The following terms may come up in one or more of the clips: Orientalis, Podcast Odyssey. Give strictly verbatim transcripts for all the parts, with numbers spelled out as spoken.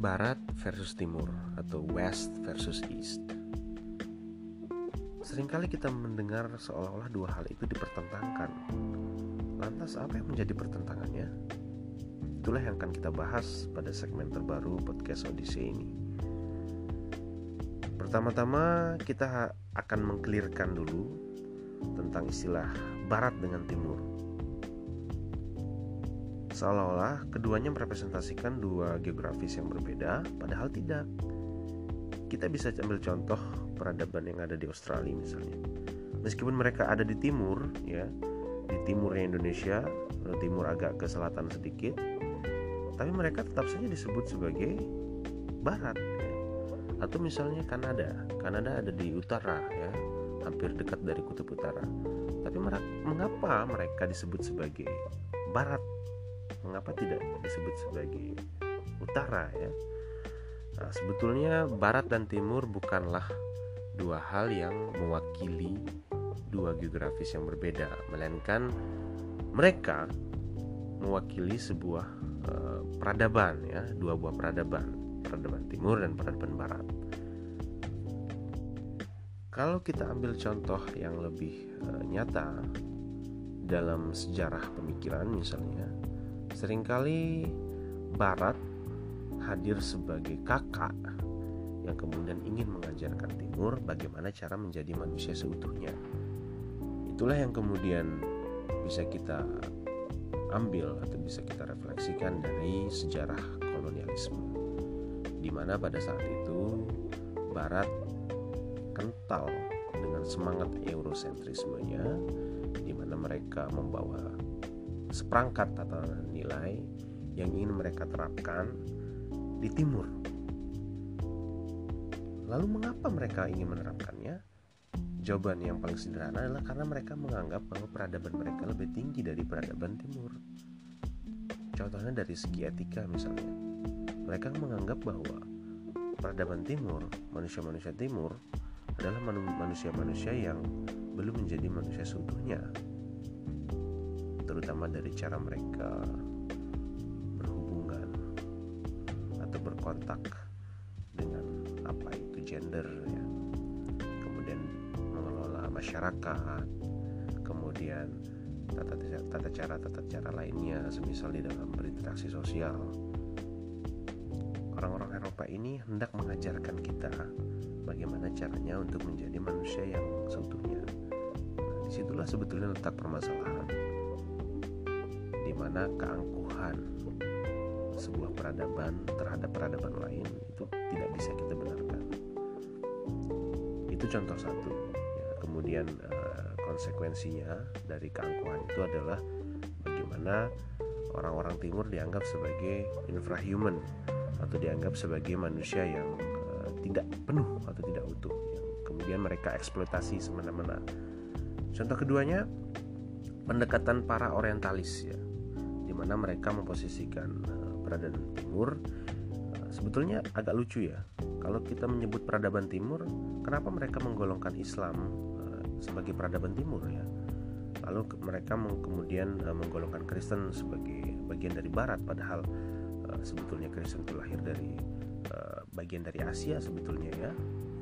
Barat versus Timur atau West versus East. Seringkali kita mendengar seolah-olah dua hal itu dipertentangkan. Lantas apa yang menjadi pertentangannya? Itulah yang akan kita bahas pada segmen terbaru Podcast Odyssey ini. Pertama-tama kita akan mengklirkan dulu tentang istilah Barat dengan Timur. Seolah-olah keduanya merepresentasikan dua geografis yang berbeda, padahal tidak. Kita bisa ambil contoh peradaban yang ada di Australia misalnya. Meskipun mereka ada di timur, ya, di timurnya Indonesia, timur agak ke selatan sedikit, tapi mereka tetap saja disebut sebagai barat. Ya. Atau misalnya Kanada, Kanada ada di utara, ya, hampir dekat dari kutub utara. Tapi mengapa mereka disebut sebagai barat? Mengapa tidak disebut sebagai utara, ya? Nah, sebetulnya barat dan timur bukanlah dua hal yang mewakili dua geografis yang berbeda, melainkan mereka mewakili sebuah uh, peradaban, ya, dua buah peradaban, peradaban timur dan peradaban barat. Kalau kita ambil contoh yang lebih uh, nyata dalam sejarah pemikiran misalnya, seringkali Barat hadir sebagai kakak yang kemudian ingin mengajarkan Timur bagaimana cara menjadi manusia seutuhnya. Itulah yang kemudian bisa kita ambil atau bisa kita refleksikan dari sejarah kolonialisme, di mana pada saat itu Barat kental dengan semangat eurosentrismenya, di mana mereka membawa seperangkat tatanan nilai yang ingin mereka terapkan di timur. Lalu mengapa mereka ingin menerapkannya? Jawaban yang paling sederhana adalah karena mereka menganggap bahwa peradaban mereka lebih tinggi dari peradaban timur. Contohnya dari segi etika misalnya. Mereka menganggap bahwa peradaban timur, manusia-manusia timur adalah manusia-manusia yang belum menjadi manusia seutuhnya, terutama dari cara mereka berhubungan atau berkontak dengan apa itu gender, ya. Kemudian mengelola masyarakat, kemudian tata, tata cara tata cara lainnya, semisal di dalam berinteraksi sosial. Orang-orang Eropa ini hendak mengajarkan kita bagaimana caranya untuk menjadi manusia yang seutuhnya. Nah, disitulah sebetulnya letak permasalahan, di mana keangkuhan sebuah peradaban terhadap peradaban lain itu tidak bisa kita benarkan. Itu contoh satu. Ya, kemudian eh, konsekuensinya dari keangkuhan itu adalah bagaimana orang-orang timur dianggap sebagai infrahuman atau dianggap sebagai manusia yang eh, tidak penuh atau tidak utuh. Ya, kemudian mereka eksploitasi semena-mena. Contoh keduanya pendekatan para orientalis, ya, di mana mereka memposisikan uh, peradaban timur. Uh, sebetulnya agak lucu, ya, kalau kita menyebut peradaban timur, kenapa mereka menggolongkan Islam uh, sebagai peradaban timur, ya? Lalu ke- mereka meng- kemudian uh, menggolongkan Kristen sebagai bagian dari Barat, padahal uh, sebetulnya Kristen itu lahir dari uh, bagian dari Asia sebetulnya, ya,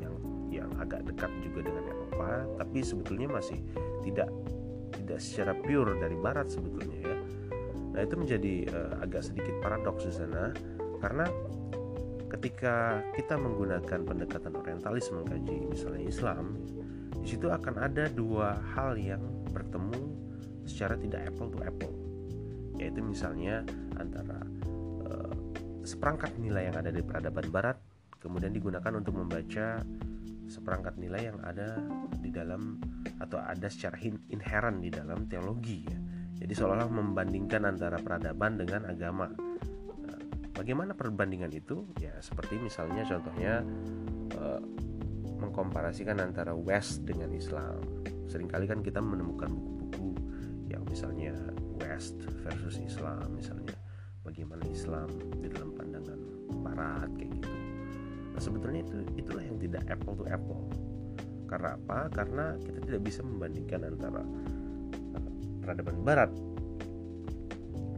yang yang agak dekat juga dengan Eropa, tapi sebetulnya masih tidak tidak secara pure dari Barat sebetulnya, ya. Nah, itu menjadi uh, agak sedikit paradoks di sana, karena ketika kita menggunakan pendekatan orientalis mengkaji misalnya Islam, di situ akan ada dua hal yang bertemu secara tidak apple to apple, yaitu misalnya antara uh, seperangkat nilai yang ada di peradaban Barat kemudian digunakan untuk membaca seperangkat nilai yang ada di dalam atau ada secara inheren di dalam teologi, ya. Jadi seolah-olah membandingkan antara peradaban dengan agama. Nah, bagaimana perbandingan itu? Ya, seperti misalnya contohnya eh, mengkomparasikan antara West dengan Islam. Seringkali kan kita menemukan buku-buku yang misalnya West versus Islam, misalnya bagaimana Islam di dalam pandangan Barat kayak gitu. Nah, sebetulnya itu itulah yang tidak apple to apple. Karena apa? Karena kita tidak bisa membandingkan antara peradaban Barat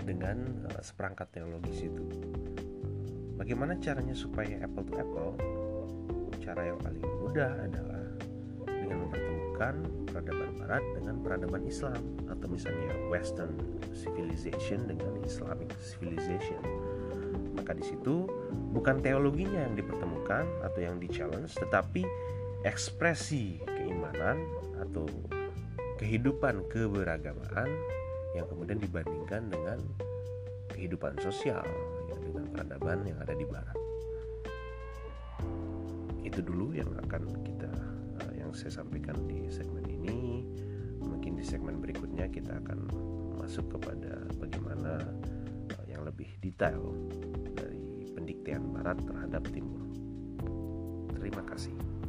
dengan seperangkat teologis itu. Bagaimana caranya supaya apple to apple? Cara yang paling mudah adalah dengan mempertemukan peradaban barat dengan peradaban Islam, atau misalnya Western civilization dengan Islamic civilization. Maka di situ bukan teologinya yang dipertemukan atau yang di-challenge, tetapi ekspresi keimanan atau kehidupan keberagamaan yang kemudian dibandingkan dengan kehidupan sosial, ya, dengan peradaban yang ada di barat. Itu dulu yang akan kita yang saya sampaikan di segmen ini. Mungkin di segmen berikutnya kita akan masuk kepada bagaimana yang lebih detail dari pendiktian barat terhadap timur. Terima kasih.